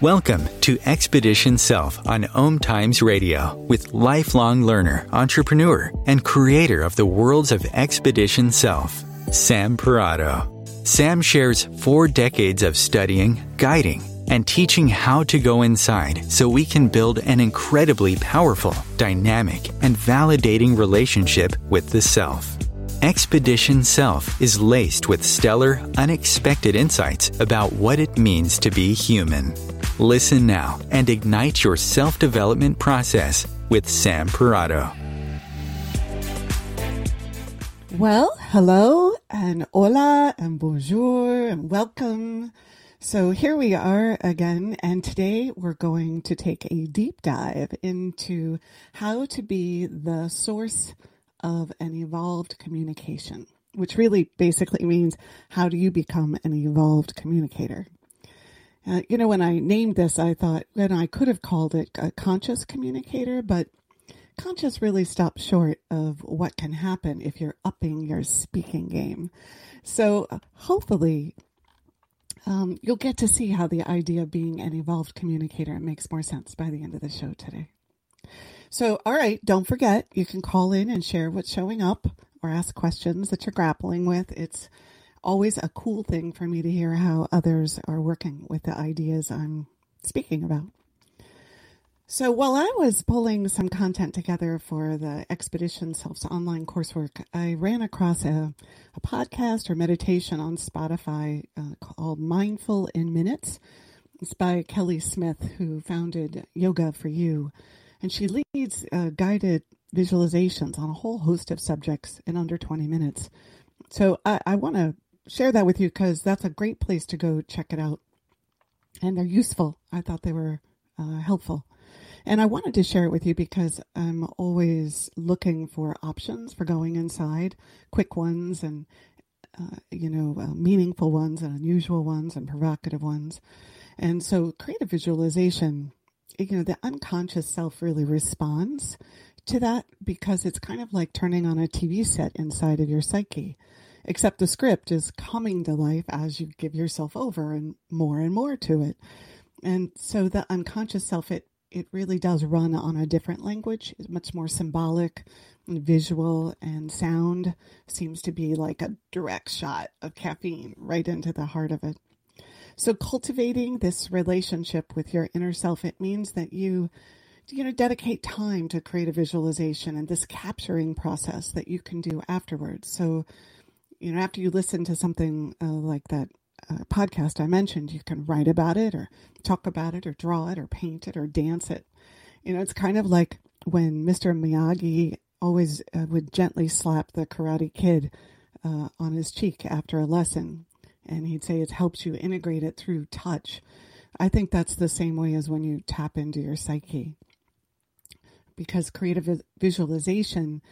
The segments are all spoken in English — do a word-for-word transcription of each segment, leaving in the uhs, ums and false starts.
Welcome to Expedition Self on Om Times Radio with lifelong learner, entrepreneur, and creator of the worlds of Expedition Self, Sam Parado. Sam shares four decades of studying, guiding, and teaching how to go inside so we can build an incredibly powerful, dynamic, and validating relationship with the self. Expedition Self is laced with stellar, unexpected insights about what it means to be human. Listen now and ignite your self-development process with Sam Parado. Well, hello and hola and bonjour and welcome. So here we are again, and today we're going to take a deep dive into how to be the source of an evolved communication, which really basically means how do you become an evolved communicator? Uh, you know, when I named this, I thought, and I could have called it a conscious communicator, but conscious really stops short of what can happen if you're upping your speaking game. So hopefully um, you'll get to see how the idea of being an evolved communicator makes more sense by the end of the show today. So, all right, don't forget, you can call in and share what's showing up or ask questions that you're grappling with. It's always a cool thing for me to hear how others are working with the ideas I'm speaking about. So while I was pulling some content together for the Expedition Self's online coursework, I ran across a, a podcast or meditation on Spotify uh, called Mindful in Minutes. It's by Kelly Smith, who founded Yoga for You. And she leads uh, guided visualizations on a whole host of subjects in under twenty minutes. So I, I want to share that with you because that's a great place to go check it out. And they're useful. I thought they were uh, helpful. And I wanted to share it with you because I'm always looking for options for going inside, quick ones and, uh, you know, uh, meaningful ones and unusual ones and provocative ones. And so creative visualization, you know, the unconscious self really responds to that because it's kind of like turning on a T V set inside of your psyche, except the script is coming to life as you give yourself over and more and more to it. And so the unconscious self, it It really does run on a different language. It's much more symbolic, and visual, and sound seems to be like a direct shot of caffeine right into the heart of it. So cultivating this relationship with your inner self, it means that you, you know, dedicate time to creative visualization and this capturing process that you can do afterwards. So, you know, after you listen to something uh, like that Uh, podcast I mentioned, you can write about it or talk about it or draw it or paint it or dance it. You know, it's kind of like when Mister Miyagi always uh, would gently slap the Karate Kid uh, on his cheek after a lesson. And he'd say it helps you integrate it through touch. I think that's the same way as when you tap into your psyche. Because creative visualization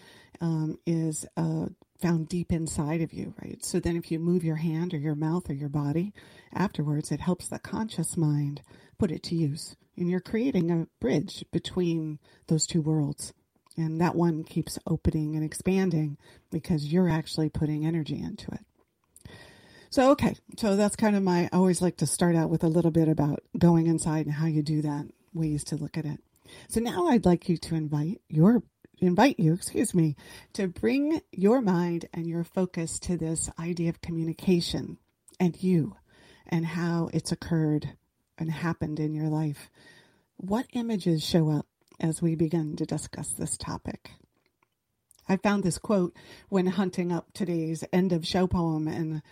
um, is a found deep inside of you, right? So then if you move your hand or your mouth or your body afterwards, it helps the conscious mind put it to use. And you're creating a bridge between those two worlds. And that one keeps opening and expanding because you're actually putting energy into it. So, okay. So that's kind of my, I always like to start out with a little bit about going inside and how you do that, ways to look at it. So now I'd like you to invite your invite you, excuse me, to bring your mind and your focus to this idea of communication and you and how it's occurred and happened in your life. What images show up as we begin to discuss this topic? I found this quote when hunting up today's end of show poem, and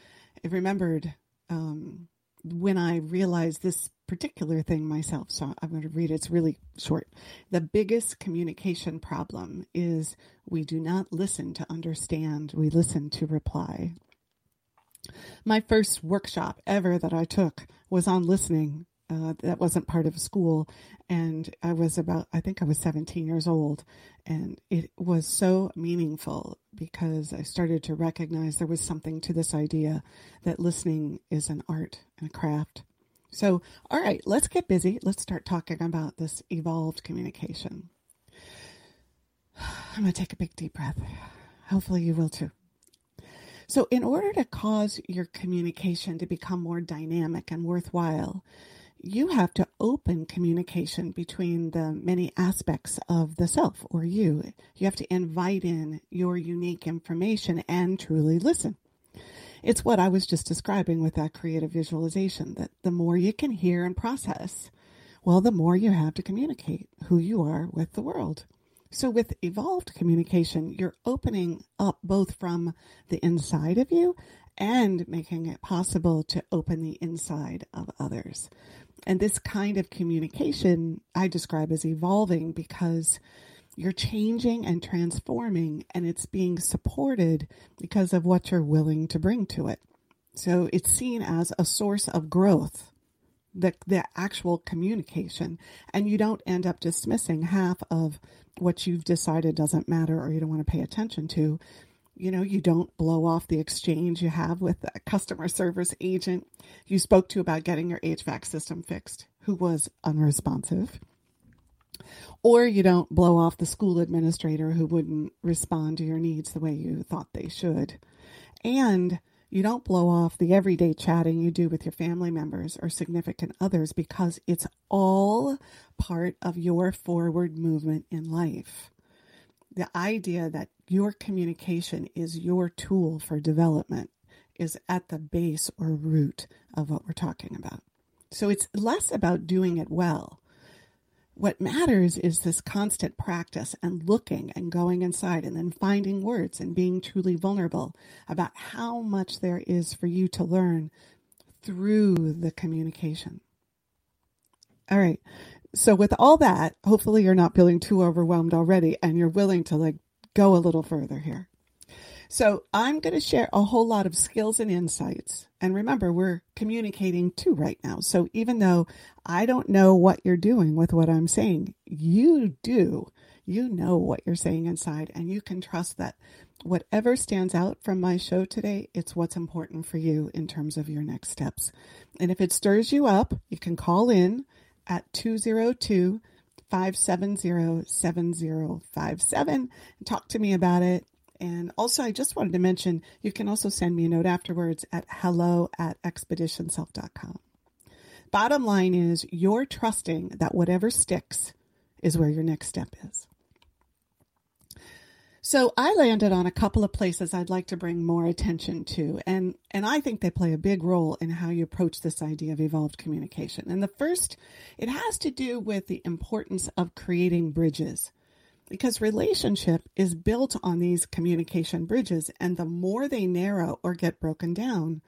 I remembered um, when I realized this particular thing myself, so I'm going to read it. It's really short. The biggest communication problem is we do not listen to understand. We listen to reply. My first workshop ever that I took was on listening. Uh, that wasn't part of school. And I was about, I think I was seventeen years old. And it was so meaningful because I started to recognize there was something to this idea that listening is an art and a craft. So, all right, let's get busy. Let's start talking about this evolved communication. I'm going to take a big deep breath. Hopefully you will too. So in order to cause your communication to become more dynamic and worthwhile, you have to open communication between the many aspects of the self or you. You have to invite in your unique information and truly listen. It's what I was just describing with that creative visualization, that the more you can hear and process, well, the more you have to communicate who you are with the world. So with evolved communication, you're opening up both from the inside of you and making it possible to open the inside of others. And this kind of communication I describe as evolving because you're changing and transforming, and it's being supported because of what you're willing to bring to it. So it's seen as a source of growth, the the actual communication, and you don't end up dismissing half of what you've decided doesn't matter or you don't want to pay attention to. You know, you don't blow off the exchange you have with a customer service agent you spoke to about getting your H V A C system fixed, who was unresponsive. Or you don't blow off the school administrator who wouldn't respond to your needs the way you thought they should. And you don't blow off the everyday chatting you do with your family members or significant others, because it's all part of your forward movement in life. The idea that your communication is your tool for development is at the base or root of what we're talking about. So it's less about doing it well. What matters is this constant practice and looking and going inside and then finding words and being truly vulnerable about how much there is for you to learn through the communication. All right. So with all that, hopefully you're not feeling too overwhelmed already and you're willing to like go a little further here. So I'm going to share a whole lot of skills and insights. And remember, we're communicating too right now. So even though I don't know what you're doing with what I'm saying, you do. You know what you're saying inside, and you can trust that whatever stands out from my show today, it's what's important for you in terms of your next steps. And if it stirs you up, you can call in at two oh two, five seven oh, seven oh five seven and talk to me about it. And also, I just wanted to mention, you can also send me a note afterwards at hello at expedition self dot com. Bottom line is, you're trusting that whatever sticks is where your next step is. So I landed on a couple of places I'd like to bring more attention to, and, and I think they play a big role in how you approach this idea of evolved communication. And the first, it has to do with the importance of creating bridges. Because relationship is built on these communication bridges, and the more they narrow or get broken down,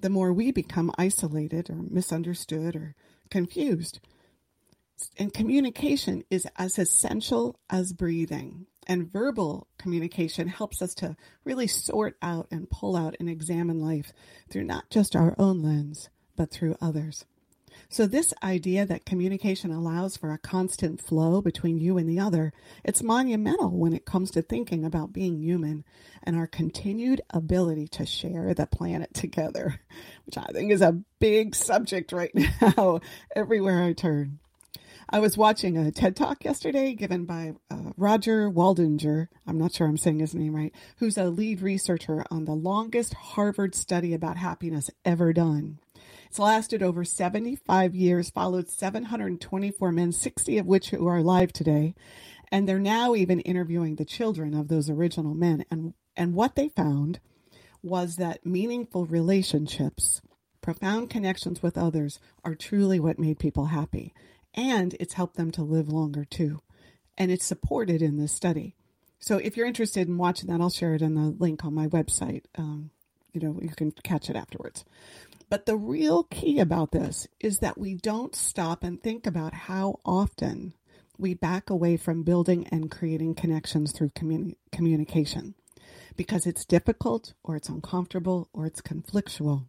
the more we become isolated or misunderstood or confused. And communication is as essential as breathing. And verbal communication helps us to really sort out and pull out and examine life through not just our own lens, but through others. So this idea that communication allows for a constant flow between you and the other, it's monumental when it comes to thinking about being human and our continued ability to share the planet together, which I think is a big subject right now everywhere I turn. I was watching a TED Talk yesterday given by uh, Roger Waldinger, I'm not sure I'm saying his name right, who's a lead researcher on the longest Harvard study about happiness ever done. It's lasted over seventy-five years, followed seven hundred twenty-four men, sixty of which who are alive today. And they're now even interviewing the children of those original men. And, and what they found was that meaningful relationships, profound connections with others, are truly what made people happy. And it's helped them to live longer too. And it's supported in this study. So if you're interested in watching that, I'll share it in the link on my website. Um, you know, you can catch it afterwards. But the real key about this is that we don't stop and think about how often we back away from building and creating connections through communi- communication because it's difficult or it's uncomfortable or it's conflictual.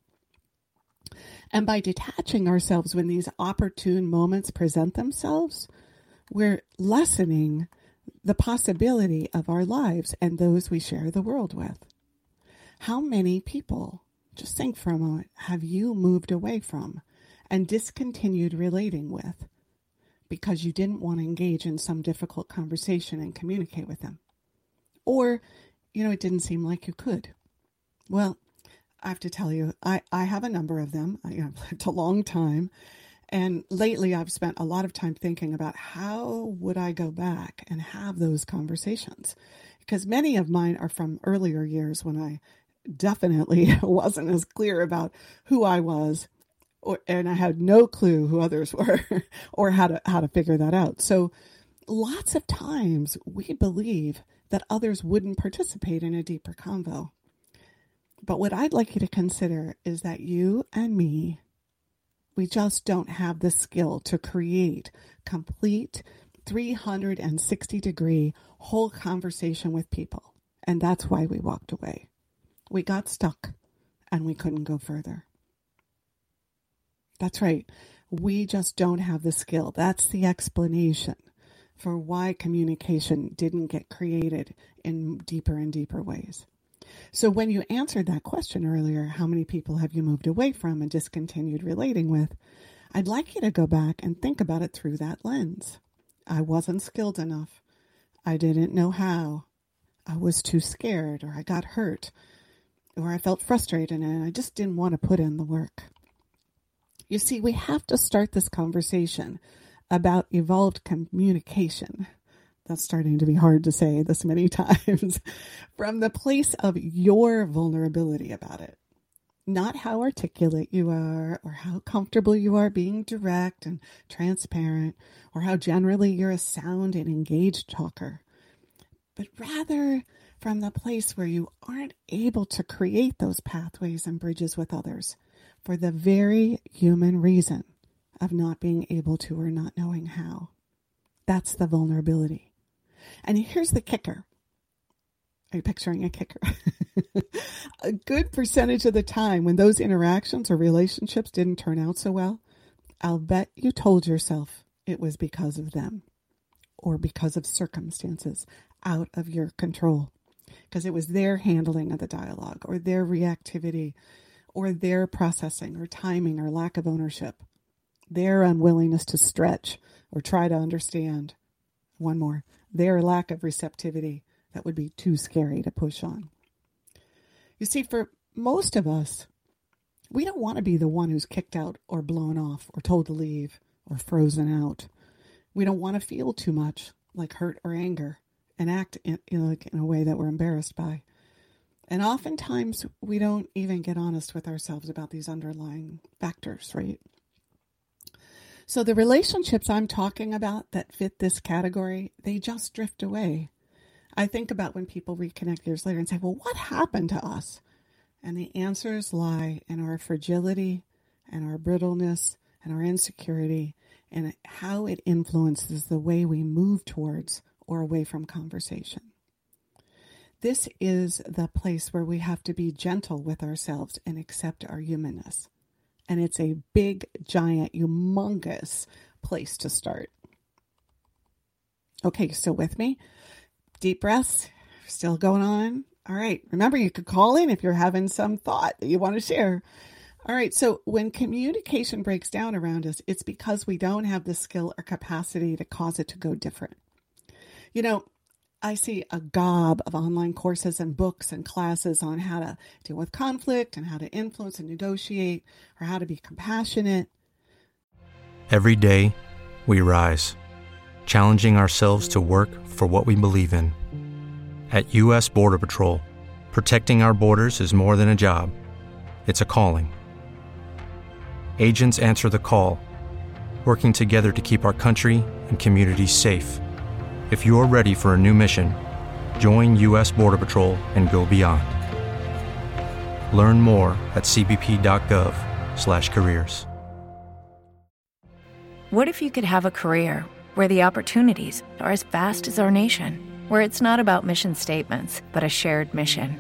And by detaching ourselves when these opportune moments present themselves, we're lessening the possibility of our lives and those we share the world with. How many people, just think for a moment, have you moved away from and discontinued relating with because you didn't want to engage in some difficult conversation and communicate with them? Or, you know, it didn't seem like you could. Well, I have to tell you, I, I have a number of them. I, you know, I've lived a long time. And lately, I've spent a lot of time thinking about how would I go back and have those conversations? Because many of mine are from earlier years when I definitely wasn't as clear about who I was, or, and I had no clue who others were or how to how to figure that out. So lots of times we believe that others wouldn't participate in a deeper convo. But what I'd like you to consider is that you and me, we just don't have the skill to create complete three hundred sixty degree whole conversation with people. And that's why we walked away. We got stuck and we couldn't go further. That's right. We just don't have the skill. That's the explanation for why communication didn't get created in deeper and deeper ways. So when you answered that question earlier, how many people have you moved away from and discontinued relating with? I'd like you to go back and think about it through that lens. I wasn't skilled enough. I didn't know how. I was too scared, or I got hurt, or I felt frustrated and I just didn't want to put in the work. You see, we have to start this conversation about evolved communication. That's starting to be hard to say this many times, from the place of your vulnerability about it. Not how articulate you are or how comfortable you are being direct and transparent or how generally you're a sound and engaged talker, but rather from the place where you aren't able to create those pathways and bridges with others for the very human reason of not being able to or not knowing how. That's the vulnerability. And here's the kicker. Are you picturing a kicker? A good percentage of the time when those interactions or relationships didn't turn out so well, I'll bet you told yourself it was because of them or because of circumstances out of your control, because it was their handling of the dialogue or their reactivity or their processing or timing or lack of ownership, their unwillingness to stretch or try to understand. One more. Their lack of receptivity that would be too scary to push on. You see, for most of us, we don't want to be the one who's kicked out or blown off or told to leave or frozen out. We don't want to feel too much like hurt or anger and act in, you know, like in a way that we're embarrassed by. And oftentimes we don't even get honest with ourselves about these underlying factors, right? So the relationships I'm talking about that fit this category, they just drift away. I think about when people reconnect years later and say, well, what happened to us? And the answers lie in our fragility and our brittleness and our insecurity and how it influences the way we move towards or away from conversation. This is the place where we have to be gentle with ourselves and accept our humanness. And it's a big, giant, humongous place to start. Okay, still with me? Deep breaths, still going on. All right, remember you could call in if you're having some thought that you want to share. All right, so when communication breaks down around us, it's because we don't have the skill or capacity to cause it to go different. You know, I see a gob of online courses and books and classes on how to deal with conflict and how to influence and negotiate or how to be compassionate. Every day, we rise, challenging ourselves to work for what we believe in. At U S. Border Patrol, protecting our borders is more than a job. It's a calling. Agents answer the call, working together to keep our country and communities safe. If you're ready for a new mission, join U S. Border Patrol and go beyond. Learn more at c b p dot gov slash careers. What if you could have a career where the opportunities are as vast as our nation, where it's not about mission statements, but a shared mission?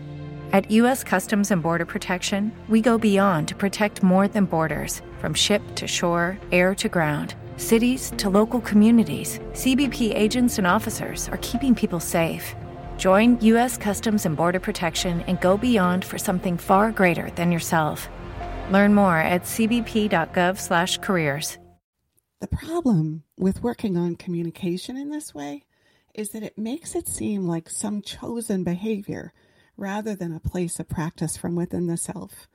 At U S. Customs and Border Protection, we go beyond to protect more than borders. From ship to shore, air to ground, cities to local communities, C B P agents and officers are keeping people safe. Join U S. Customs and Border Protection and go beyond for something far greater than yourself. Learn more at cbp.gov slash careers. The problem with working on communication in this way is that it makes it seem like some chosen behavior rather than a place of practice from within the self.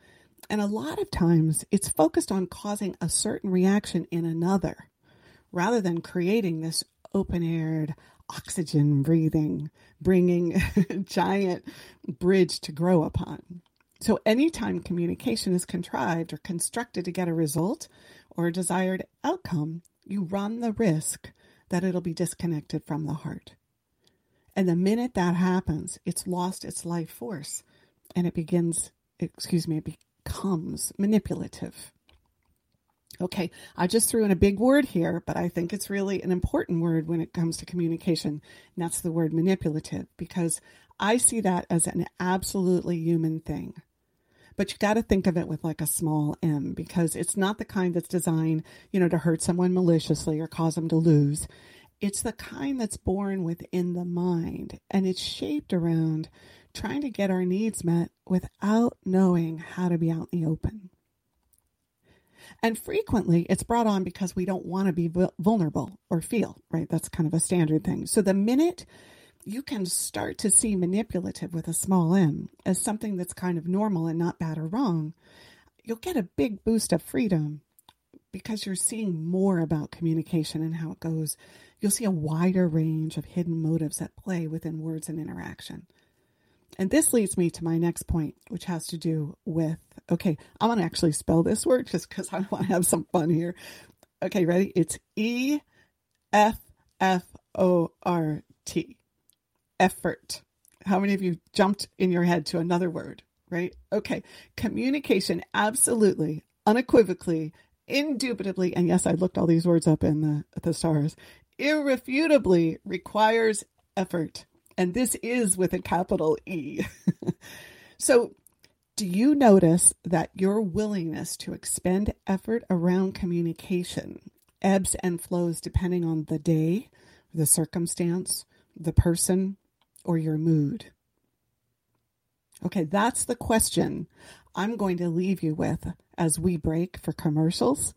And a lot of times it's focused on causing a certain reaction in another rather than creating this open-aired, oxygen breathing, bringing giant bridge to grow upon. So anytime communication is contrived or constructed to get a result or a desired outcome, you run the risk that it'll be disconnected from the heart. And the minute that happens, it's lost its life force and it begins, excuse me, it becomes manipulative. Okay, I just threw in a big word here, but I think it's really an important word when it comes to communication, and that's the word manipulative, because I see that as an absolutely human thing. But you got to think of it with like a small m, because it's not the kind that's designed, you know, to hurt someone maliciously or cause them to lose. It's the kind that's born within the mind, and it's shaped around trying to get our needs met without knowing how to be out in the open. And frequently it's brought on because we don't want to be vulnerable or feel, right? That's kind of a standard thing. So the minute you can start to see manipulative with a small m as something that's kind of normal and not bad or wrong, you'll get a big boost of freedom because you're seeing more about communication and how it goes. You'll see a wider range of hidden motives at play within words and interaction. And this leads me to my next point, which has to do with, okay, I want to actually spell this word just because I want to have some fun here. Okay, ready? It's E F F O R T. Effort. How many of you jumped in your head to another word, right? Okay, communication, absolutely, unequivocally, indubitably, and yes, I looked all these words up in the, the stars, irrefutably requires effort. And this is with a capital E. So do you notice that your willingness to expend effort around communication ebbs and flows depending on the day, the circumstance, the person, or your mood? Okay, that's the question I'm going to leave you with as we break for commercials.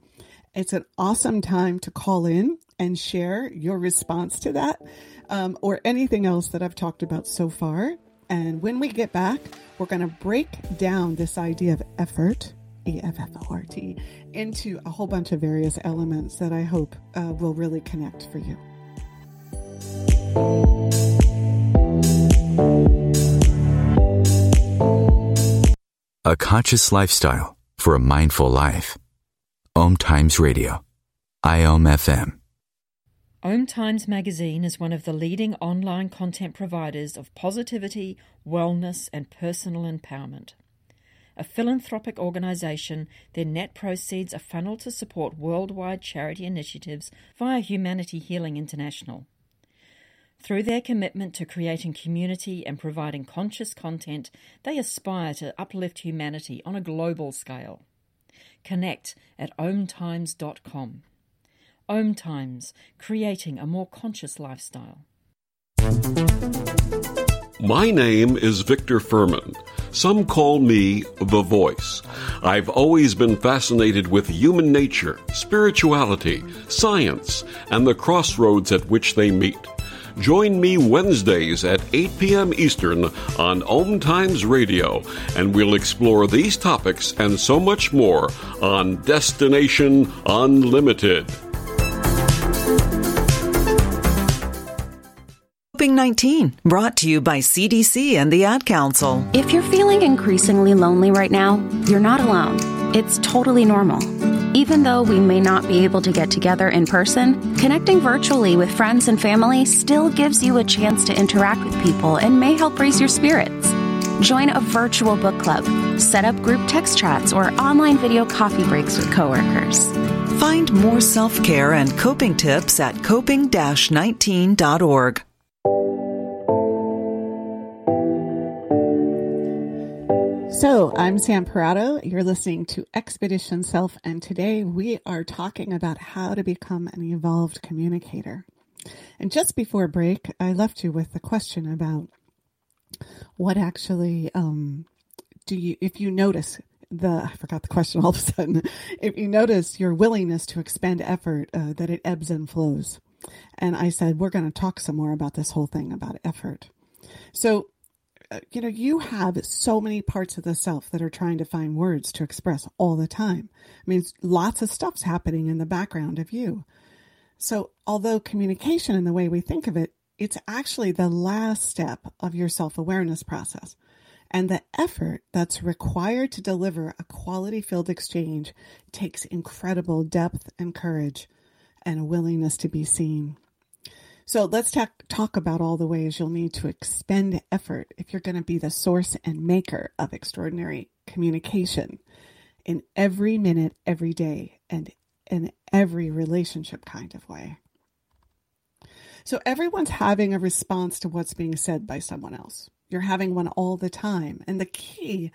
It's an awesome time to call in and share your response to that um, or anything else that I've talked about so far. And when we get back, we're going to break down this idea of effort, E F F O R T, into a whole bunch of various elements that I hope uh, will really connect for you. A conscious lifestyle for a mindful life. Om Times Radio. I O M F M. Om Times Magazine is one of the leading online content providers of positivity, wellness, and personal empowerment. A philanthropic organisation, their net proceeds are funneled to support worldwide charity initiatives via Humanity Healing International. Through their commitment to creating community and providing conscious content, they aspire to uplift humanity on a global scale. Connect at Om Times dot com. Om Times, creating a more conscious lifestyle. My name is Victor Furman. Some call me The Voice. I've always been fascinated with human nature, spirituality, science, and the crossroads at which they meet. Join me Wednesdays at eight p.m. Eastern on Om Times Radio, and we'll explore these topics and so much more on Destination Unlimited. nineteen brought to you by C D C and the Ad Council. If you're feeling increasingly lonely right now, you're not alone. It's totally normal. Even though we may not be able to get together in person, connecting virtually with friends and family still gives you a chance to interact with people and may help raise your spirits. Join a virtual book club, set up group text chats, or online video coffee breaks with coworkers. Find more self-care and coping tips at coping dash nineteen dot org. So, I'm Sam Parado. You're listening to Expedition Self, and today we are talking about how to become an evolved communicator. And just before break, I left you with a question about what actually um, do you, if you notice the, I forgot the question all of a sudden, if you notice your willingness to expend effort, uh, that it ebbs and flows. And I said, we're going to talk some more about this whole thing about effort. So, you know, you have so many parts of the self that are trying to find words to express all the time. I mean, lots of stuff's happening in the background of you. So although communication in the way we think of it, it's actually the last step of your self-awareness process. And the effort that's required to deliver a quality-filled exchange takes incredible depth and courage and a willingness to be seen. So let's ta- talk about all the ways you'll need to expend effort if you're going to be the source and maker of extraordinary communication in every minute, every day, and in every relationship kind of way. So everyone's having a response to what's being said by someone else. You're having one all the time. And the key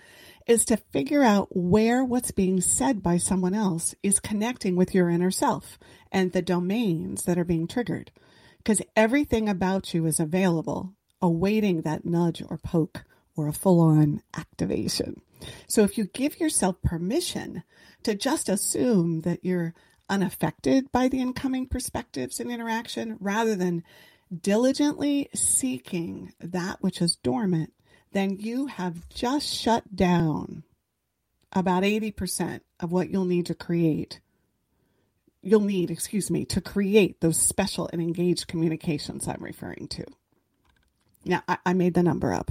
is to figure out where what's being said by someone else is connecting with your inner self and the domains that are being triggered. Because everything about you is available, awaiting that nudge or poke or a full-on activation. So if you give yourself permission to just assume that you're unaffected by the incoming perspectives and interaction, rather than diligently seeking that which is dormant, then you have just shut down about eighty percent of what you'll need to create. You'll need, excuse me, to create those special and engaged communications I'm referring to. Now, I, I made the number up,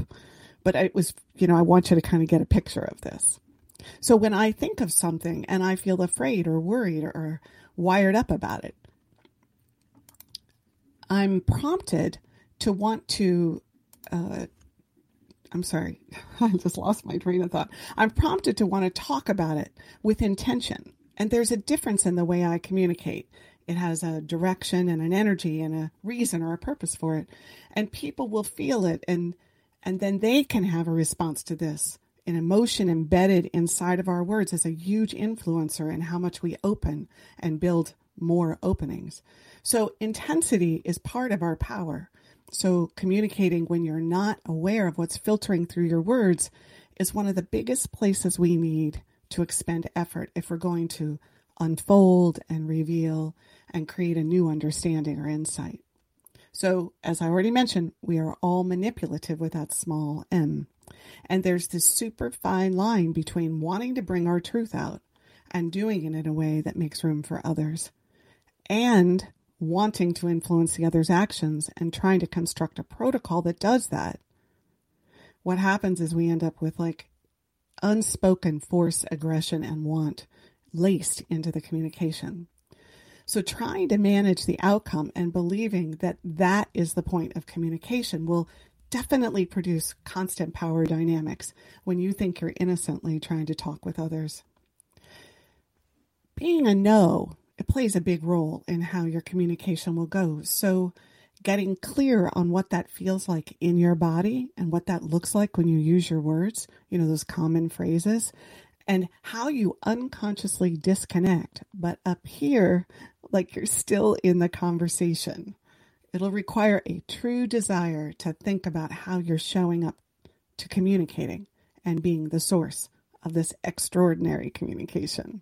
but it was, you know, I want you to kind of get a picture of this. So when I think of something and I feel afraid or worried or, or wired up about it, I'm prompted to want to, uh, I'm sorry, I just lost my train of thought. I'm prompted to want to talk about it with intention. And there's a difference in the way I communicate. It has a direction and an energy and a reason or a purpose for it. And people will feel it, and and then they can have a response to this. An emotion embedded inside of our words is a huge influencer in how much we open and build more openings. So intensity is part of our power. So communicating when you're not aware of what's filtering through your words is one of the biggest places we need to expend effort if we're going to unfold and reveal and create a new understanding or insight. So, as I already mentioned, we are all manipulative with that small m. And there's this super fine line between wanting to bring our truth out and doing it in a way that makes room for others, and wanting to influence the other's actions and trying to construct a protocol that does that. What happens is we end up with like unspoken force, aggression, and want laced into the communication. So trying to manage the outcome and believing that that is the point of communication will definitely produce constant power dynamics when you think you're innocently trying to talk with others. Being a no, it plays a big role in how your communication will go. So getting clear on what that feels like in your body and what that looks like when you use your words, you know, those common phrases, and how you unconsciously disconnect, but appear like you're still in the conversation. It'll require a true desire to think about how you're showing up to communicating and being the source of this extraordinary communication.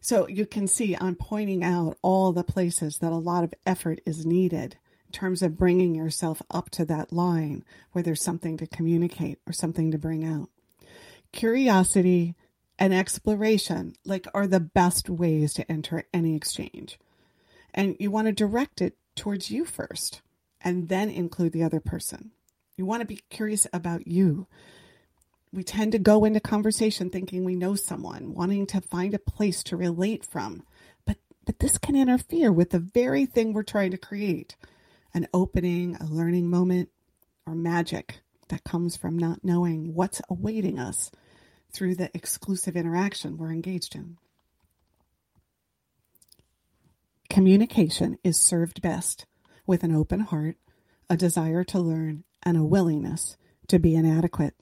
So you can see I'm pointing out all the places that a lot of effort is needed in terms of bringing yourself up to that line where there's something to communicate or something to bring out. Curiosity and exploration, like, are the best ways to enter any exchange. And you want to direct it towards you first and then include the other person. You want to be curious about you. We tend to go into conversation thinking we know someone, wanting to find a place to relate from. But but this can interfere with the very thing we're trying to create, an opening, a learning moment, or magic. that comes from not knowing what's awaiting us through the exclusive interaction we're engaged in. Communication is served best with an open heart, a desire to learn, and a willingness to be inadequate.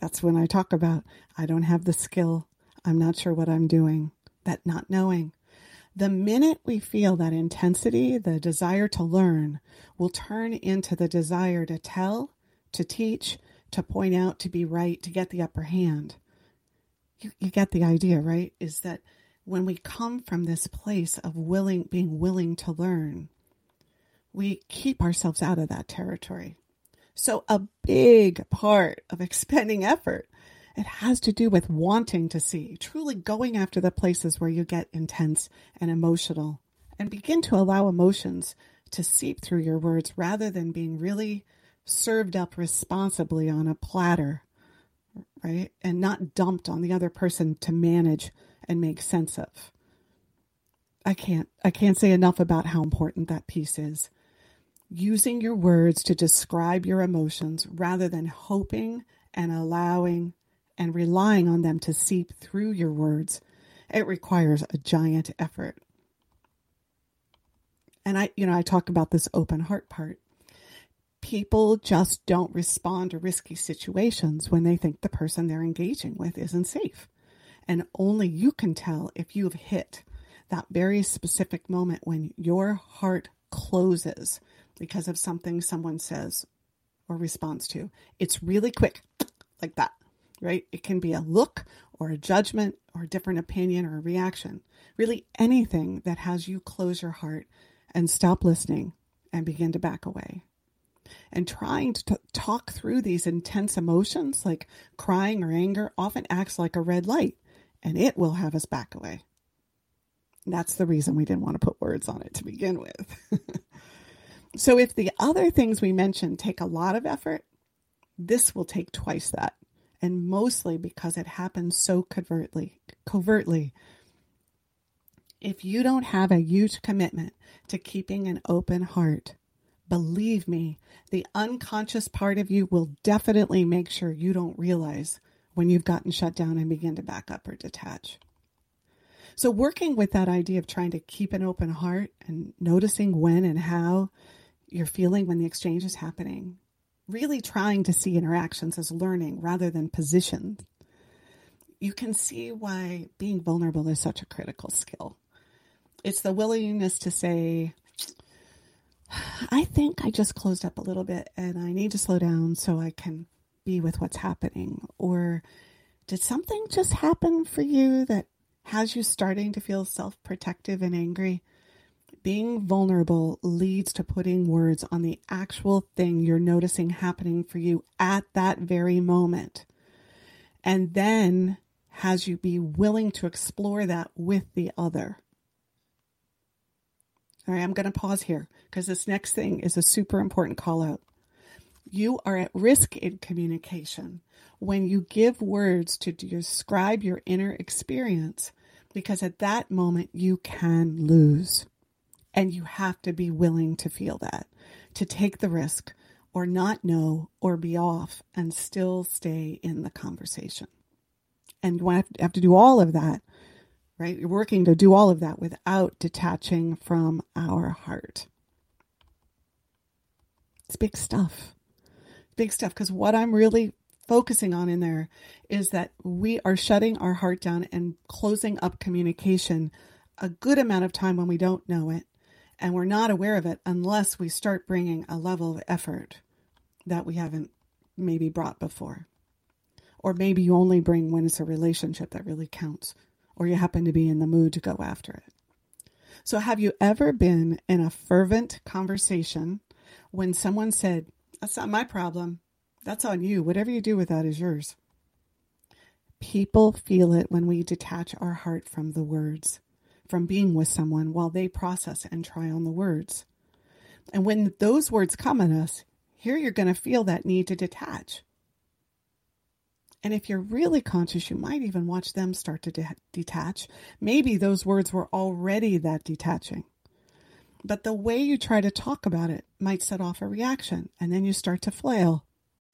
That's when I talk about, I don't have the skill, I'm not sure what I'm doing, that not knowing. The minute we feel that intensity, the desire to learn will turn into the desire to tell, to teach, to point out, to be right, to get the upper hand. You, you get the idea, right? Is that when we come from this place of willing, being willing to learn, we keep ourselves out of that territory. So a big part of expending effort, it has to do with wanting to see, truly going after the places where you get intense and emotional, and begin to allow emotions to seep through your words rather than being really served up responsibly on a platter, right? And not dumped on the other person to manage and make sense of. I can't, I can't say enough about how important that piece is. Using your words to describe your emotions rather than hoping and allowing and relying on them to seep through your words, it requires a giant effort. And I, you know, I talk about this open heart part. People just don't respond to risky situations when they think the person they're engaging with isn't safe. And only you can tell if you've hit that very specific moment when your heart closes because of something someone says or responds to. It's really quick, like that. Right? It can be a look or a judgment or a different opinion or a reaction. Really anything that has you close your heart and stop listening and begin to back away. And trying to t- talk through these intense emotions like crying or anger often acts like a red light, and it will have us back away. And that's the reason we didn't want to put words on it to begin with. So if the other things we mentioned take a lot of effort, this will take twice that. And mostly because it happens so covertly, covertly. If you don't have a huge commitment to keeping an open heart, believe me, the unconscious part of you will definitely make sure you don't realize when you've gotten shut down and begin to back up or detach. So working with that idea of trying to keep an open heart and noticing when and how you're feeling when the exchange is happening, really trying to see interactions as learning rather than position, you can see why being vulnerable is such a critical skill. It's the willingness to say, I think I just closed up a little bit and I need to slow down so I can be with what's happening. Or did something just happen for you that has you starting to feel self-protective and angry? Being vulnerable leads to putting words on the actual thing you're noticing happening for you at that very moment. And then has you be willing to explore that with the other. All right, I'm going to pause here because this next thing is a super important call out. You are at risk in communication when you give words to describe your inner experience, because at that moment you can lose. And you have to be willing to feel that, to take the risk or not know or be off and still stay in the conversation. And you have to do all of that, right? You're working to do all of that without detaching from our heart. It's big stuff, big stuff. Because what I'm really focusing on in there is that we are shutting our heart down and closing up communication a good amount of time when we don't know it. And we're not aware of it unless we start bringing a level of effort that we haven't maybe brought before. Or maybe you only bring when it's a relationship that really counts, or you happen to be in the mood to go after it. So have you ever been in a fervent conversation when someone said, that's not my problem, that's on you, whatever you do with that is yours? People feel it when we detach our heart from the words, from being with someone while they process and try on the words. And when those words come at us, here you're going to feel that need to detach. And if you're really conscious, you might even watch them start to de- detach. Maybe those words were already that detaching. but the way you try to talk about it might set off a reaction, and then you start to flail.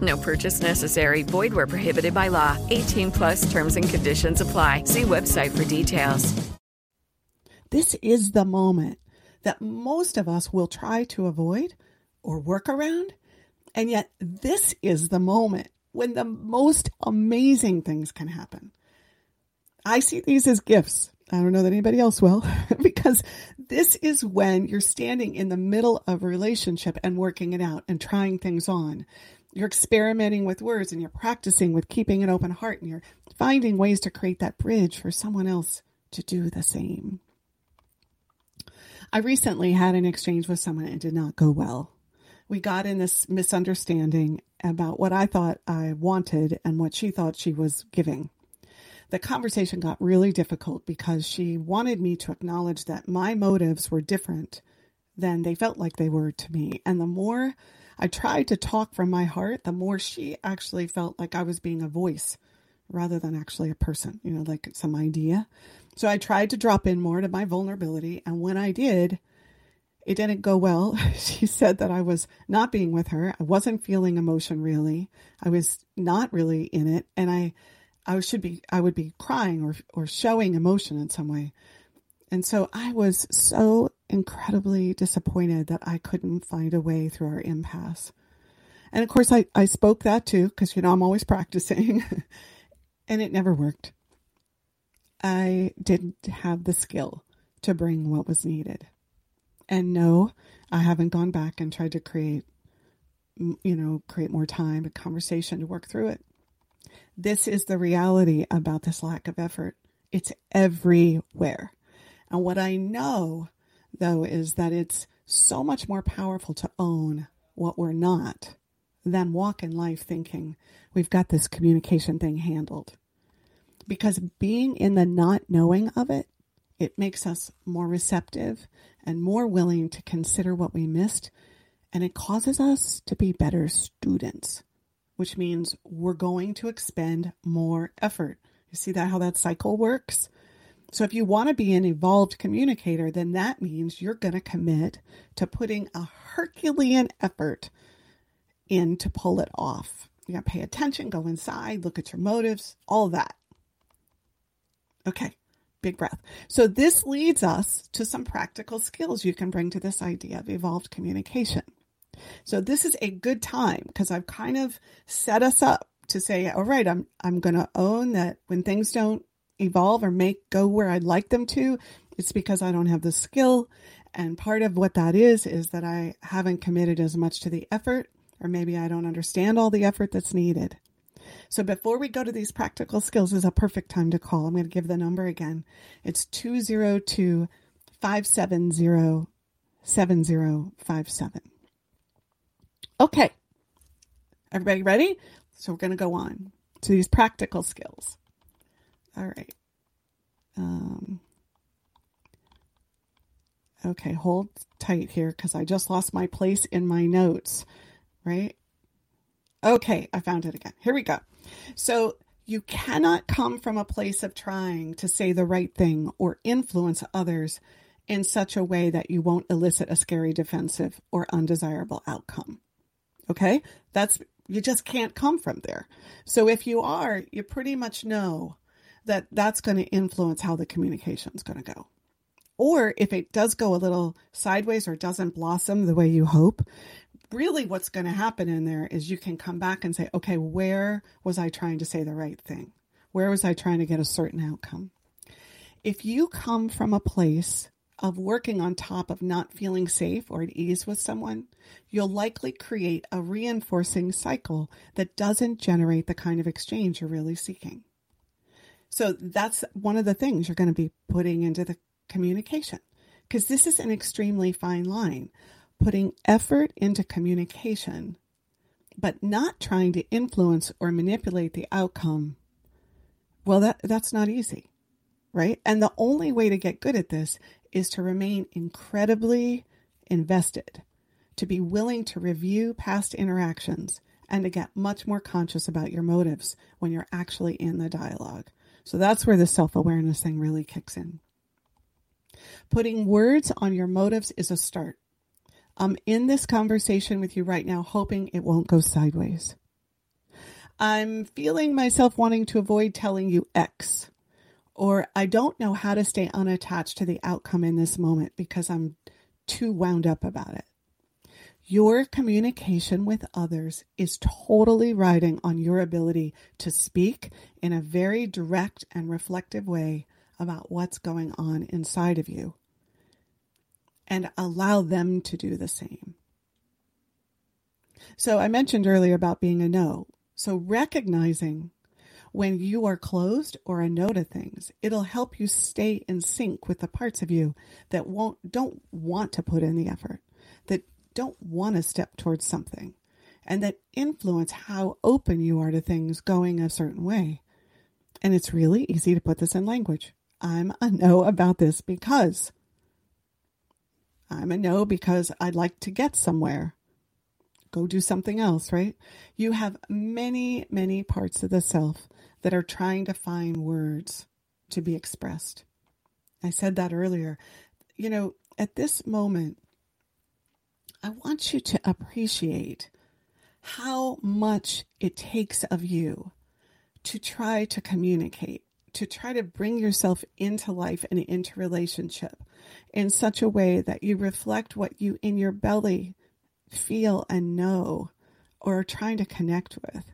No purchase necessary. Void where prohibited by law. eighteen plus terms and conditions apply. See website for details. This is the moment that most of us will try to avoid or work around. And yet this is the moment when the most amazing things can happen. I see these as gifts. I don't know that anybody else will, because this is when you're standing in the middle of a relationship and working it out and trying things on. You're experimenting with words, and you're practicing with keeping an open heart, and you're finding ways to create that bridge for someone else to do the same. I recently had an exchange with someone and it did not go well. We got in this misunderstanding about what I thought I wanted and what she thought she was giving. The conversation got really difficult because she wanted me to acknowledge that my motives were different than they felt like they were to me. And the more I tried to talk from my heart, the more she actually felt like I was being a voice rather than actually a person, you know, like some idea. So I tried to drop in more to my vulnerability. And when I did, it didn't go well. She said that I was not being with her. I wasn't feeling emotion really. I was not really in it. And I, I should be, I would be crying or, or showing emotion in some way. And so I was so incredibly disappointed that I couldn't find a way through our impasse. And of course I, I spoke that too, because, you know, I'm always practicing and it never worked. I didn't have the skill to bring what was needed. And no, I haven't gone back and tried to create, you know, create more time, a conversation to work through it. This is the reality about this lack of effort. It's everywhere. And what I know, though, is that it's so much more powerful to own what we're not than walk in life thinking we've got this communication thing handled. Because being in the not knowing of it, it makes us more receptive and more willing to consider what we missed. And it causes us to be better students, which means we're going to expend more effort. You see that how that cycle works? So if you want to be an evolved communicator, then that means you're going to commit to putting a Herculean effort in to pull it off. You got to pay attention, go inside, look at your motives, all that. Okay, big breath. So this leads us to some practical skills you can bring to this idea of evolved communication. So this is a good time because I've kind of set us up to say, all right, I'm I'm going to own that when things don't evolve or make go where I'd like them to, it's because I don't have the skill. And part of what that is, is that I haven't committed as much to the effort, or maybe I don't understand all the effort that's needed. So before we go to these practical skills is a perfect time to call. I'm going to give the number again. It's two zero two, five seven zero, seven zero five seven. Okay. Everybody ready? So we're going to go on to these practical skills. All right. Um, okay. Hold tight here because I just lost my place in my notes, right? Okay, I found it again. Here we go. So you cannot come from a place of trying to say the right thing or influence others in such a way that you won't elicit a scary, defensive, or undesirable outcome. Okay? That's, you just can't come from there. So if you are, you pretty much know that that's going to influence how the communication is going to go. Or if it does go a little sideways or doesn't blossom the way you hope, really what's going to happen in there is you can come back and say, okay, where was I trying to say the right thing? Where was I trying to get a certain outcome? If you come from a place of working on top of not feeling safe or at ease with someone, you'll likely create a reinforcing cycle that doesn't generate the kind of exchange you're really seeking. So that's one of the things you're going to be putting into the communication, because this is an extremely fine line, putting effort into communication, but not trying to influence or manipulate the outcome. Well, that, that's not easy, right? And the only way to get good at this is to remain incredibly invested, to be willing to review past interactions, and to get much more conscious about your motives when you're actually in the dialogue. So that's where the self-awareness thing really kicks in. Putting words on your motives is a start. I'm in this conversation with you right now, hoping it won't go sideways. I'm feeling myself wanting to avoid telling you X. Or I don't know how to stay unattached to the outcome in this moment because I'm too wound up about it. Your communication with others is totally riding on your ability to speak in a very direct and reflective way about what's going on inside of you, and allow them to do the same. So I mentioned earlier about being a no. So recognizing when you are closed or a no to things, it'll help you stay in sync with the parts of you that won't, don't want to put in the effort, that don't want to step towards something, and that influence how open you are to things going a certain way. And it's really easy to put this in language. I'm a no about this because. I'm a no because I'd like to get somewhere. Go do something else, right? You have many, many parts of the self that are trying to find words to be expressed. I said that earlier. You know, at this moment, I want you to appreciate how much it takes of you to try to communicate, to try to bring yourself into life and into relationship in such a way that you reflect what you in your belly feel and know or are trying to connect with.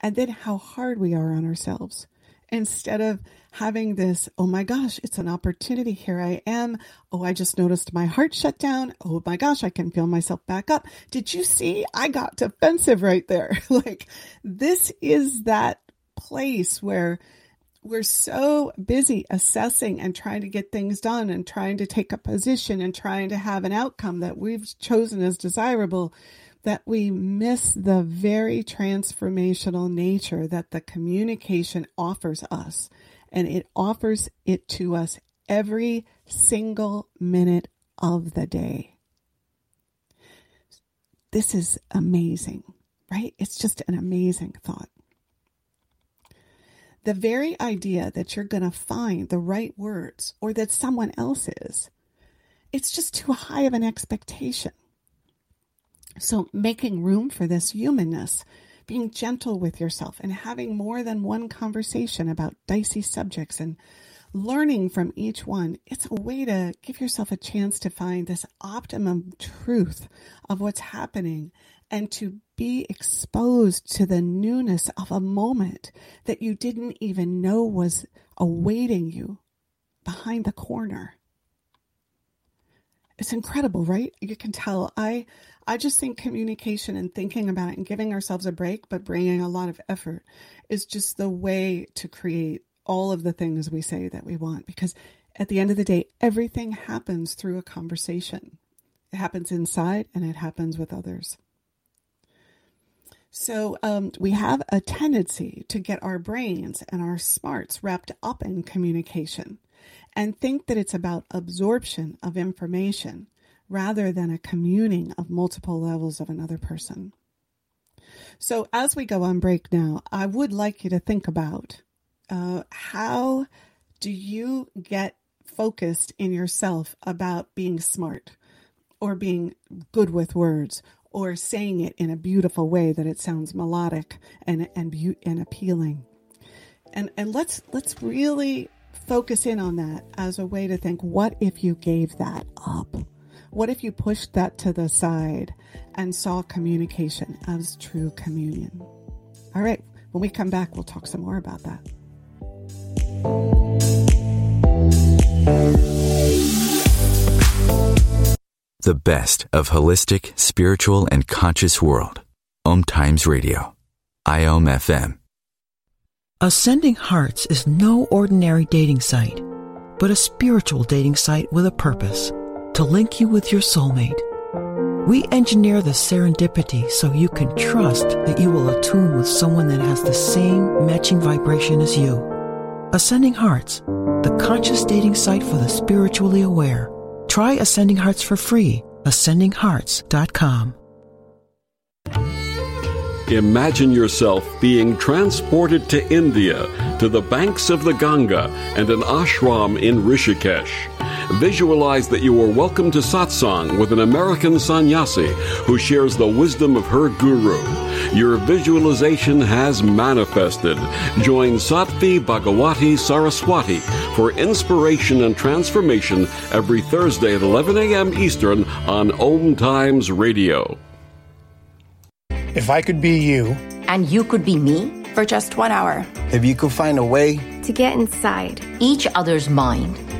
And then how hard we are on ourselves. Instead of having this, oh my gosh, it's an opportunity. Here I am. Oh, I just noticed my heart shut down. Oh my gosh, I can feel myself back up. Did you see? I got defensive right there. Like, this is that place where we're so busy assessing and trying to get things done and trying to take a position and trying to have an outcome that we've chosen as desirable, that we miss the very transformational nature that the communication offers us. And it offers it to us every single minute of the day. This is amazing, right? It's just an amazing thought. The very idea that you're going to find the right words, or that someone else is, it's just too high of an expectation. So making room for this humanness, being gentle with yourself, and having more than one conversation about dicey subjects and learning from each one, it's a way to give yourself a chance to find this optimum truth of what's happening and to be exposed to the newness of a moment that you didn't even know was awaiting you behind the corner. It's incredible, right? You can tell. I I just think communication and thinking about it and giving ourselves a break, but bringing a lot of effort, is just the way to create all of the things we say that we want. Because at the end of the day, everything happens through a conversation. It happens inside and it happens with others. So um, we have a tendency to get our brains and our smarts wrapped up in communication and think that it's about absorption of information rather than a communing of multiple levels of another person. So as we go on break now, I would like you to think about uh, how do you get focused in yourself about being smart or being good with words, or saying it in a beautiful way that it sounds melodic and and be- and appealing. And and let's let's really focus in on that as a way to think, what if you gave that up? What if you pushed that to the side and saw communication as true communion? All right, when we come back, we'll talk some more about that. The best of holistic, spiritual, and conscious world. Om Times Radio. I O M F M. Ascending Hearts is no ordinary dating site, but a spiritual dating site with a purpose, to link you with your soulmate. We engineer the serendipity so you can trust that you will attune with someone that has the same matching vibration as you. Ascending Hearts, the conscious dating site for the spiritually aware. Try Ascending Hearts for free. ascending hearts dot com. Imagine yourself being transported to India, to the banks of the Ganga and an ashram in Rishikesh. Visualize that you are welcome to satsang with an American sannyasi who shares the wisdom of her guru. Your visualization has manifested. Join Satvi Bhagavati Saraswati for inspiration and transformation every Thursday at eleven a.m. Eastern on Om Times Radio. If I could be you, and you could be me, for just one hour. If you could find a way to get inside each other's mind.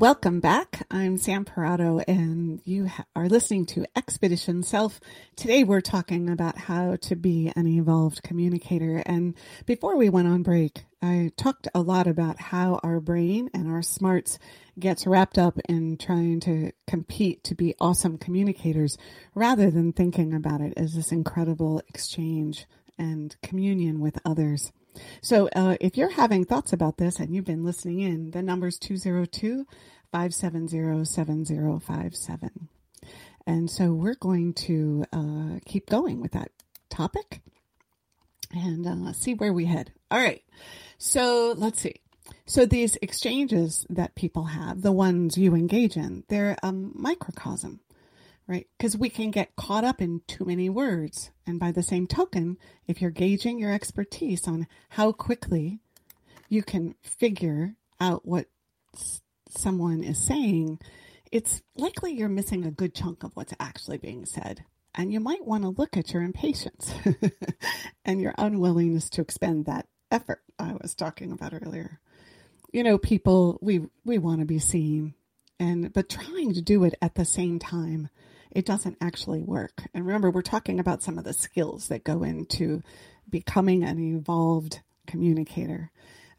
Welcome back. I'm Sam Parado, and you ha- are listening to Expedition Self. Today we're talking about how to be an evolved communicator. And before we went on break, I talked a lot about how our brain and our smarts gets wrapped up in trying to compete to be awesome communicators rather than thinking about it as this incredible exchange and communion with others. So uh, if you're having thoughts about this and you've been listening in, the number's two oh two, five seven zero, seven zero five seven. And so we're going to uh, keep going with that topic and uh, see where we head. All right. So let's see. So these exchanges that people have, the ones you engage in, they're a microcosm. Right? Because we can get caught up in too many words. And by the same token, if you're gauging your expertise on how quickly you can figure out what s- someone is saying, it's likely you're missing a good chunk of what's actually being said. And you might want to look at your impatience and your unwillingness to expend that effort I was talking about earlier. You know, people, we, we want to be seen, and but trying to do it at the same time, it doesn't actually work. And remember, we're talking about some of the skills that go into becoming an evolved communicator.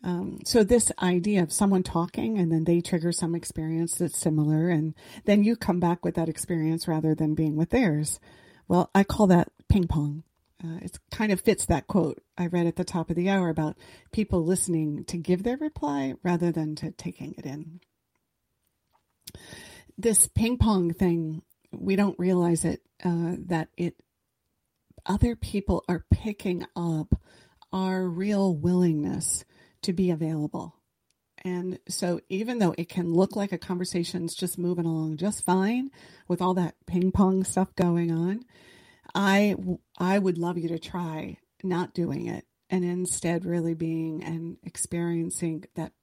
Um, so this idea of someone talking and then they trigger some experience that's similar, and then you come back with that experience rather than being with theirs. Well, I call that ping pong. Uh, it kind of fits that quote I read at the top of the hour about people listening to give their reply rather than to taking it in. This ping pong thing, we don't realize it, uh, that it, other people are picking up our real willingness to be available. And so even though it can look like a conversation's just moving along just fine with all that ping pong stuff going on, I, I would love you to try not doing it and instead really being and experiencing that,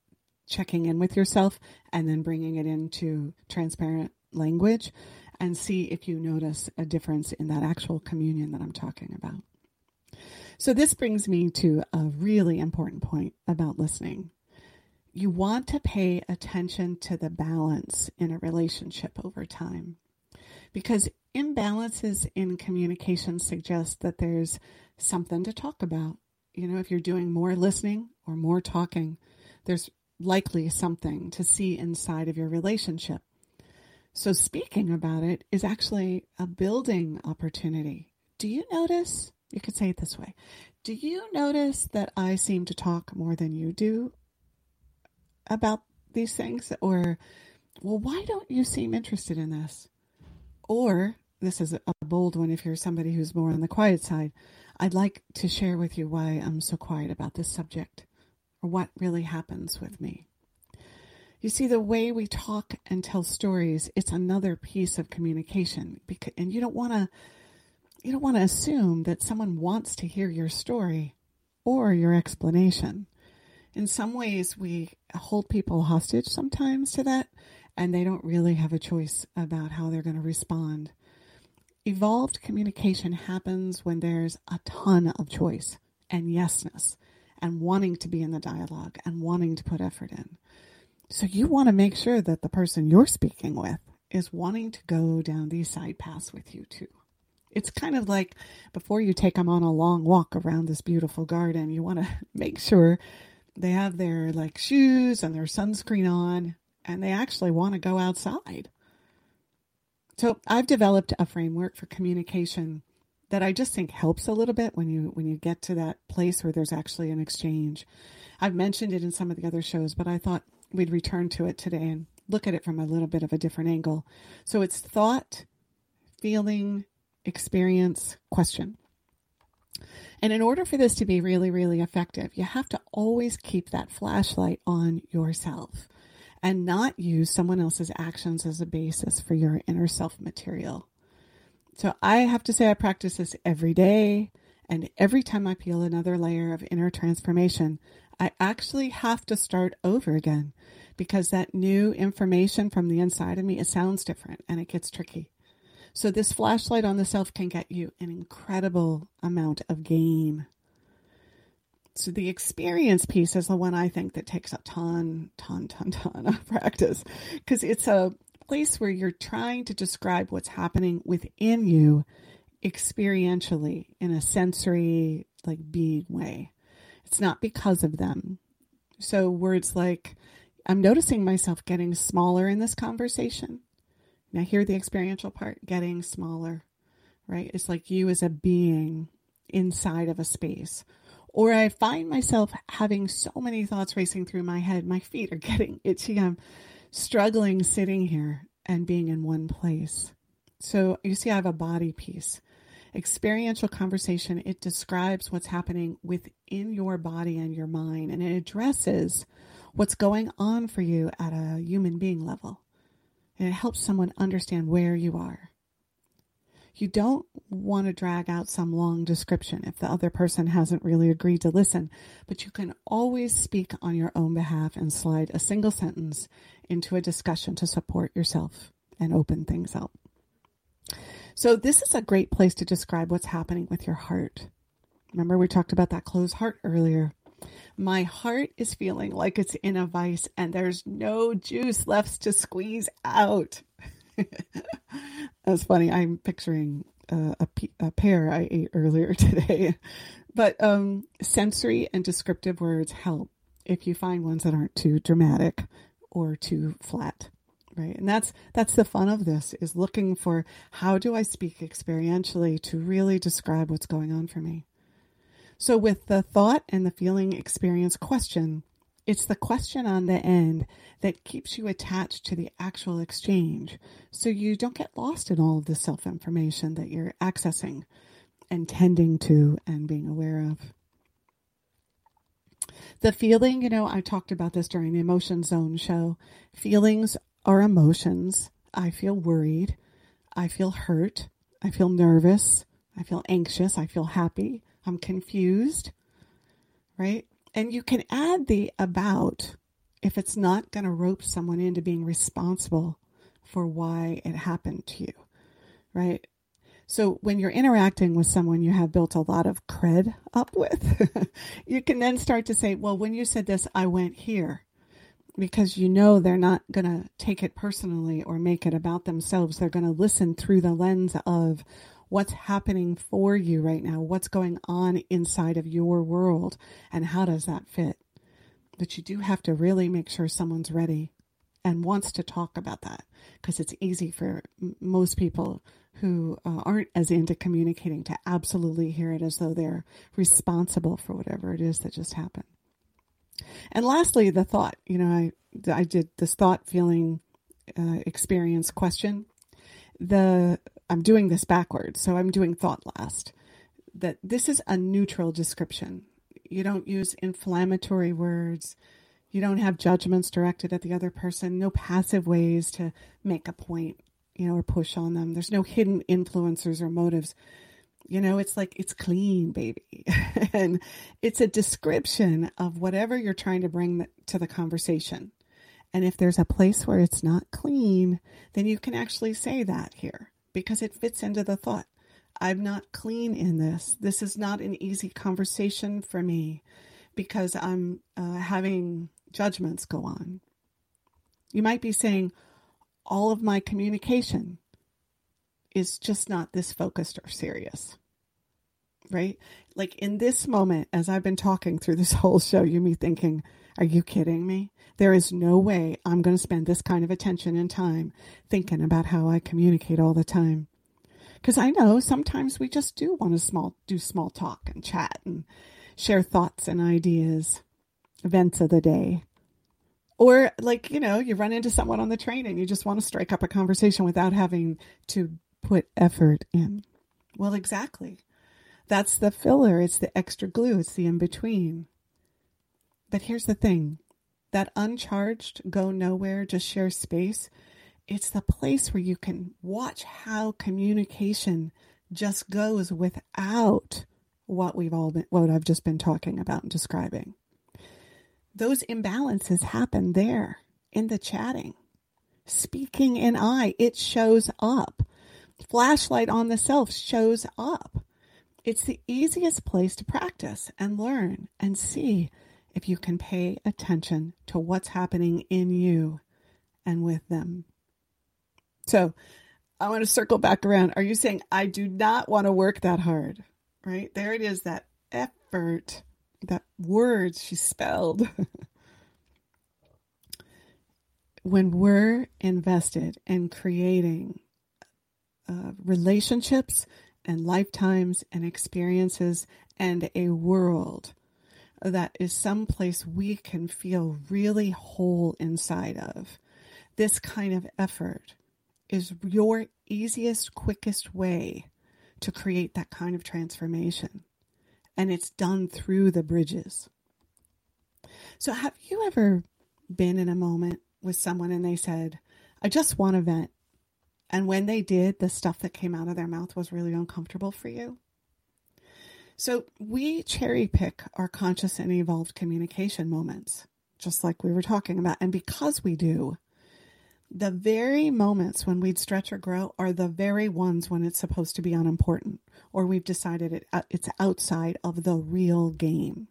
checking in with yourself and then bringing it into transparent language, and see if you notice a difference in that actual communion that I'm talking about. So this brings me to a really important point about listening. You want to pay attention to the balance in a relationship over time, because imbalances in communication suggest that there's something to talk about. You know, if you're doing more listening or more talking, there's likely something to see inside of your relationship. So speaking about it is actually a building opportunity. Do you notice, you could say it this way, do you notice that I seem to talk more than you do about these things? Or, well, why don't you seem interested in this? Or, this is a bold one if you're somebody who's more on the quiet side. I'd like to share with you why I'm so quiet about this subject, or what really happens with me. You see, the way we talk and tell stories, it's another piece of communication. Because, and you don't want to you don't want to assume that someone wants to hear your story or your explanation. In some ways, we hold people hostage sometimes to that, and they don't really have a choice about how they're going to respond. Evolved communication happens when there's a ton of choice and yesness and wanting to be in the dialogue and wanting to put effort in. So you want to make sure that the person you're speaking with is wanting to go down these side paths with you too. It's kind of like before you take them on a long walk around this beautiful garden, you want to make sure they have their like shoes and their sunscreen on, and they actually want to go outside. So I've developed a framework for communication that I just think helps a little bit when you when you get to that place where there's actually an exchange. I've mentioned it in some of the other shows, but I thought we'd return to it today and look at it from a little bit of a different angle. So it's thought, feeling, experience, question. And in order for this to be really, really effective, you have to always keep that flashlight on yourself and not use someone else's actions as a basis for your inner self material. So I have to say I practice this every day, and every time I peel another layer of inner transformation, I actually have to start over again because that new information from the inside of me, it sounds different and it gets tricky. So this flashlight on the self can get you an incredible amount of gain. So the experience piece is the one I think that takes a ton, ton, ton, ton of practice because it's a place where you're trying to describe what's happening within you experientially in a sensory, like being way. It's not because of them. So words like, I'm noticing myself getting smaller in this conversation. Now hear the experiential part, getting smaller, right? It's like you as a being inside of a space. Or I find myself having so many thoughts racing through my head. My feet are getting itchy. I'm struggling sitting here and being in one place. So you see, I have a body piece. Experiential conversation, it describes what's happening within your body and your mind, and it addresses what's going on for you at a human being level. And it helps someone understand where you are. You don't want to drag out some long description if the other person hasn't really agreed to listen, but you can always speak on your own behalf and slide a single sentence into a discussion to support yourself and open things up. So this is a great place to describe what's happening with your heart. Remember, we talked about that closed heart earlier. My heart is feeling like it's in a vice and there's no juice left to squeeze out. That's funny. I'm picturing uh, a, pe- a pear I ate earlier today. But um, sensory and descriptive words help if you find ones that aren't too dramatic or too flat. Right. And that's that's the fun of this, is looking for how do I speak experientially to really describe what's going on for me. So with the thought and the feeling experience question, it's the question on the end that keeps you attached to the actual exchange. So you don't get lost in all of the self-information that you're accessing and tending to and being aware of. The feeling, you know, I talked about this during the Emotion Zone show. Feelings are emotions. I feel worried. I feel hurt. I feel nervous. I feel anxious. I feel happy. I'm confused, right? And you can add the about if it's not going to rope someone into being responsible for why it happened to you, right? So when you're interacting with someone you have built a lot of cred up with, you can then start to say, well, when you said this, I went here. Because you know they're not going to take it personally or make it about themselves. They're going to listen through the lens of what's happening for you right now, what's going on inside of your world, and how does that fit. But you do have to really make sure someone's ready and wants to talk about that, because it's easy for m- most people who uh, aren't as into communicating to absolutely hear it as though they're responsible for whatever it is that just happened. And lastly, the thought, you know, I, I did this thought, feeling, uh, experience question. The I'm doing this backwards, so I'm doing thought last. That this is a neutral description. You don't use inflammatory words. You don't have judgments directed at the other person. No passive ways to make a point, you know, or push on them. There's no hidden influencers or motives. You know, it's like, it's clean, baby. And it's a description of whatever you're trying to bring to the conversation. And if there's a place where it's not clean, then you can actually say that here because it fits into the thought. I'm not clean in this. This is not an easy conversation for me because I'm uh, having judgments go on. You might be saying, all of my communication is just not this focused or serious, right? Like in this moment, as I've been talking through this whole show, you may be thinking, are you kidding me? There is no way I'm going to spend this kind of attention and time thinking about how I communicate all the time. Because I know sometimes we just do want to small do small talk and chat and share thoughts and ideas, events of the day. Or like, you know, you run into someone on the train and you just want to strike up a conversation without having to put effort in. Well, exactly. That's the filler. It's the extra glue. It's the in-between. But here's the thing. That uncharged, go nowhere, just share space, it's the place where you can watch how communication just goes without what we've all been, what I've just been talking about and describing. Those imbalances happen there in the chatting. Speaking in I, it shows up. Flashlight on the self shows up. It's the easiest place to practice and learn and see if you can pay attention to what's happening in you and with them. So I want to circle back around. Are you saying, I do not want to work that hard, right? There it is, that effort, that word she spelled. When we're invested in creating uh, relationships and lifetimes and experiences and a world that is someplace we can feel really whole inside of, this kind of effort is your easiest, quickest way to create that kind of transformation. And it's done through the bridges. So have you ever been in a moment with someone and they said, I just want to vent. And when they did, the stuff that came out of their mouth was really uncomfortable for you? So we cherry pick our conscious and evolved communication moments, just like we were talking about. And because we do, the very moments when we'd stretch or grow are the very ones when it's supposed to be unimportant, or we've decided it, it's outside of the real game.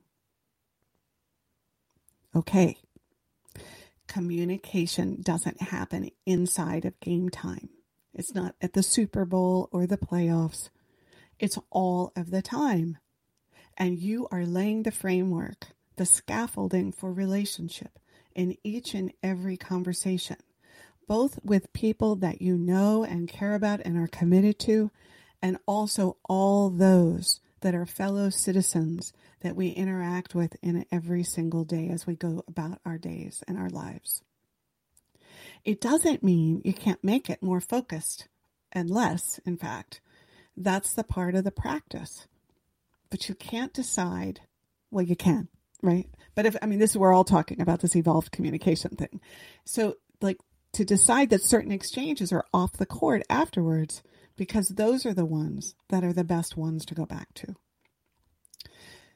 Okay. Communication doesn't happen inside of game time. It's not at the Super Bowl or the playoffs. It's all of the time. And you are laying the framework, the scaffolding for relationship in each and every conversation, both with people that you know and care about and are committed to, and also all those that are fellow citizens that we interact with in every single day as we go about our days and our lives. It doesn't mean you can't make it more focused and less, in fact. That's the part of the practice. But you can't decide, well, you can, right? But if, I mean, this is, we're all talking about this evolved communication thing. So like, to decide that certain exchanges are off the court afterwards, because those are the ones that are the best ones to go back to.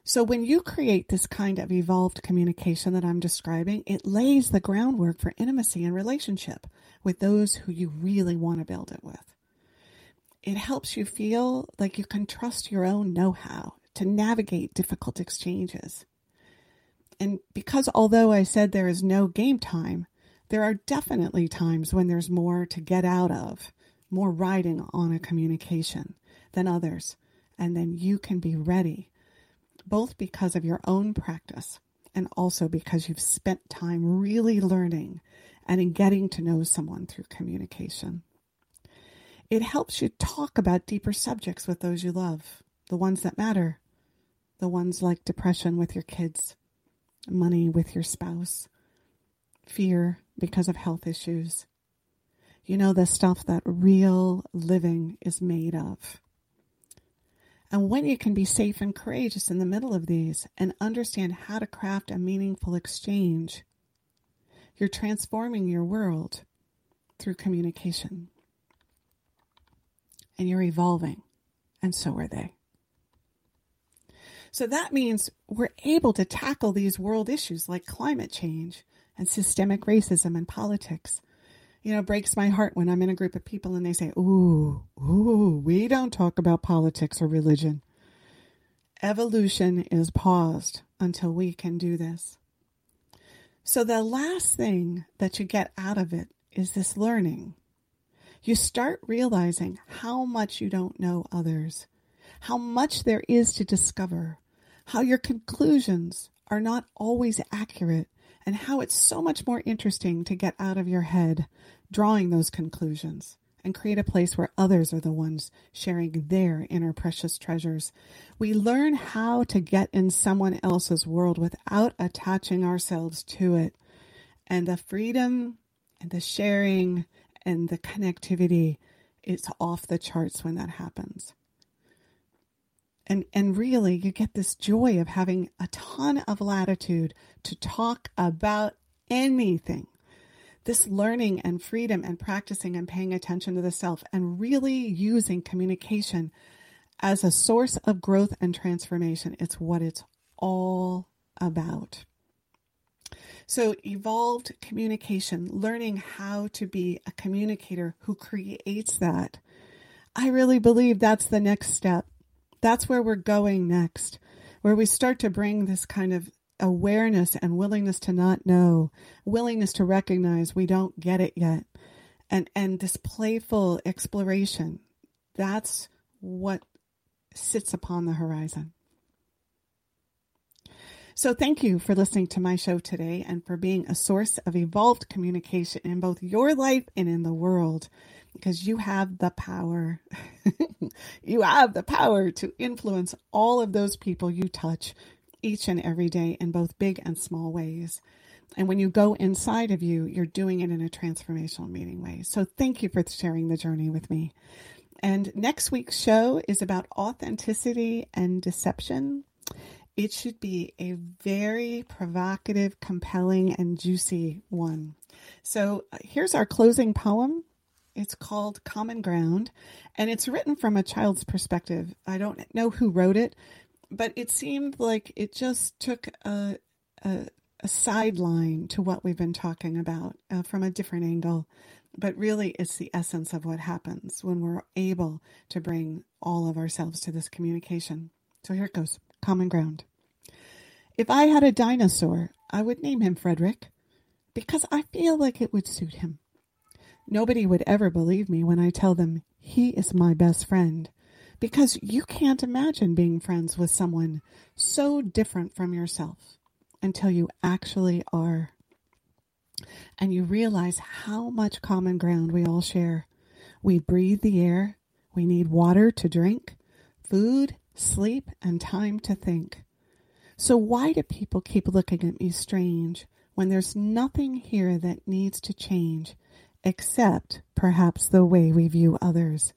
So when you create this kind of evolved communication that I'm describing, it lays the groundwork for intimacy and relationship with those who you really want to build it with. It helps you feel like you can trust your own know-how to navigate difficult exchanges. And because although I said there is no game time, there are definitely times when there's more to get out of, more riding on a communication than others. And then you can be ready, both because of your own practice and also because you've spent time really learning and in getting to know someone through communication. It helps you talk about deeper subjects with those you love, the ones that matter, the ones like depression with your kids, money with your spouse, fear because of health issues. You know, the stuff that real living is made of. And when you can be safe and courageous in the middle of these and understand how to craft a meaningful exchange, you're transforming your world through communication. And you're evolving, and so are they. So that means we're able to tackle these world issues like climate change and systemic racism and politics. You know, it breaks my heart when I'm in a group of people and they say, ooh, ooh, we don't talk about politics or religion. Evolution is paused until we can do this. So the last thing that you get out of it is this learning. You start realizing how much you don't know others, how much there is to discover, how your conclusions are not always accurate, and how it's so much more interesting to get out of your head drawing those conclusions and create a place where others are the ones sharing their inner precious treasures. We learn how to get in someone else's world without attaching ourselves to it. And the freedom and the sharing and the connectivity, it's off the charts when that happens. And and really, you get this joy of having a ton of latitude to talk about anything. This learning and freedom and practicing and paying attention to the self and really using communication as a source of growth and transformation. It's what it's all about. So evolved communication, learning how to be a communicator who creates that. I really believe that's the next step. That's where we're going next, where we start to bring this kind of awareness and willingness to not know, willingness to recognize we don't get it yet, and, and this playful exploration. That's what sits upon the horizon. So thank you for listening to my show today and for being a source of evolved communication in both your life and in the world, because you have the power. You have the power to influence all of those people you touch each and every day in both big and small ways. And when you go inside of you, you're doing it in a transformational, meaning way. So thank you for sharing the journey with me. And next week's show is about authenticity and deception. It should be a very provocative, compelling, and juicy one. So here's our closing poem. It's called Common Ground, and it's written from a child's perspective. I don't know who wrote it, but it seemed like it just took a, a, a sideline to what we've been talking about uh, from a different angle. But really, it's the essence of what happens when we're able to bring all of ourselves to this communication. So here it goes. Common Ground. If I had a dinosaur, I would name him Frederick because I feel like it would suit him. Nobody would ever believe me when I tell them he is my best friend because you can't imagine being friends with someone so different from yourself until you actually are. And you realize how much common ground we all share. We breathe the air. We need water to drink, food, sleep, and time to think. So why do people keep looking at me strange when there's nothing here that needs to change except perhaps the way we view others?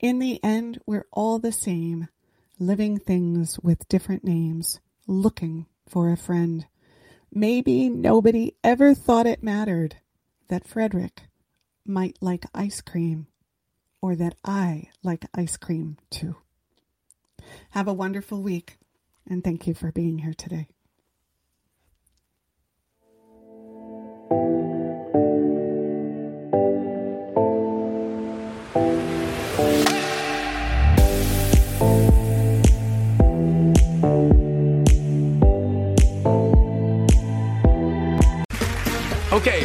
In the end, we're all the same, living things with different names, looking for a friend. Maybe nobody ever thought it mattered that Frederick might like ice cream or that I like ice cream too. Have a wonderful week, and thank you for being here today. Okay,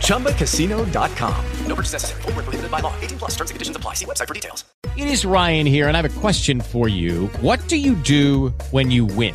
Chumba Casino dot com. No purchase necessary. Void where prohibited by law. eighteen plus. Terms and conditions apply. See website for details. It is Ryan here, and I have a question for you. What do you do when you win?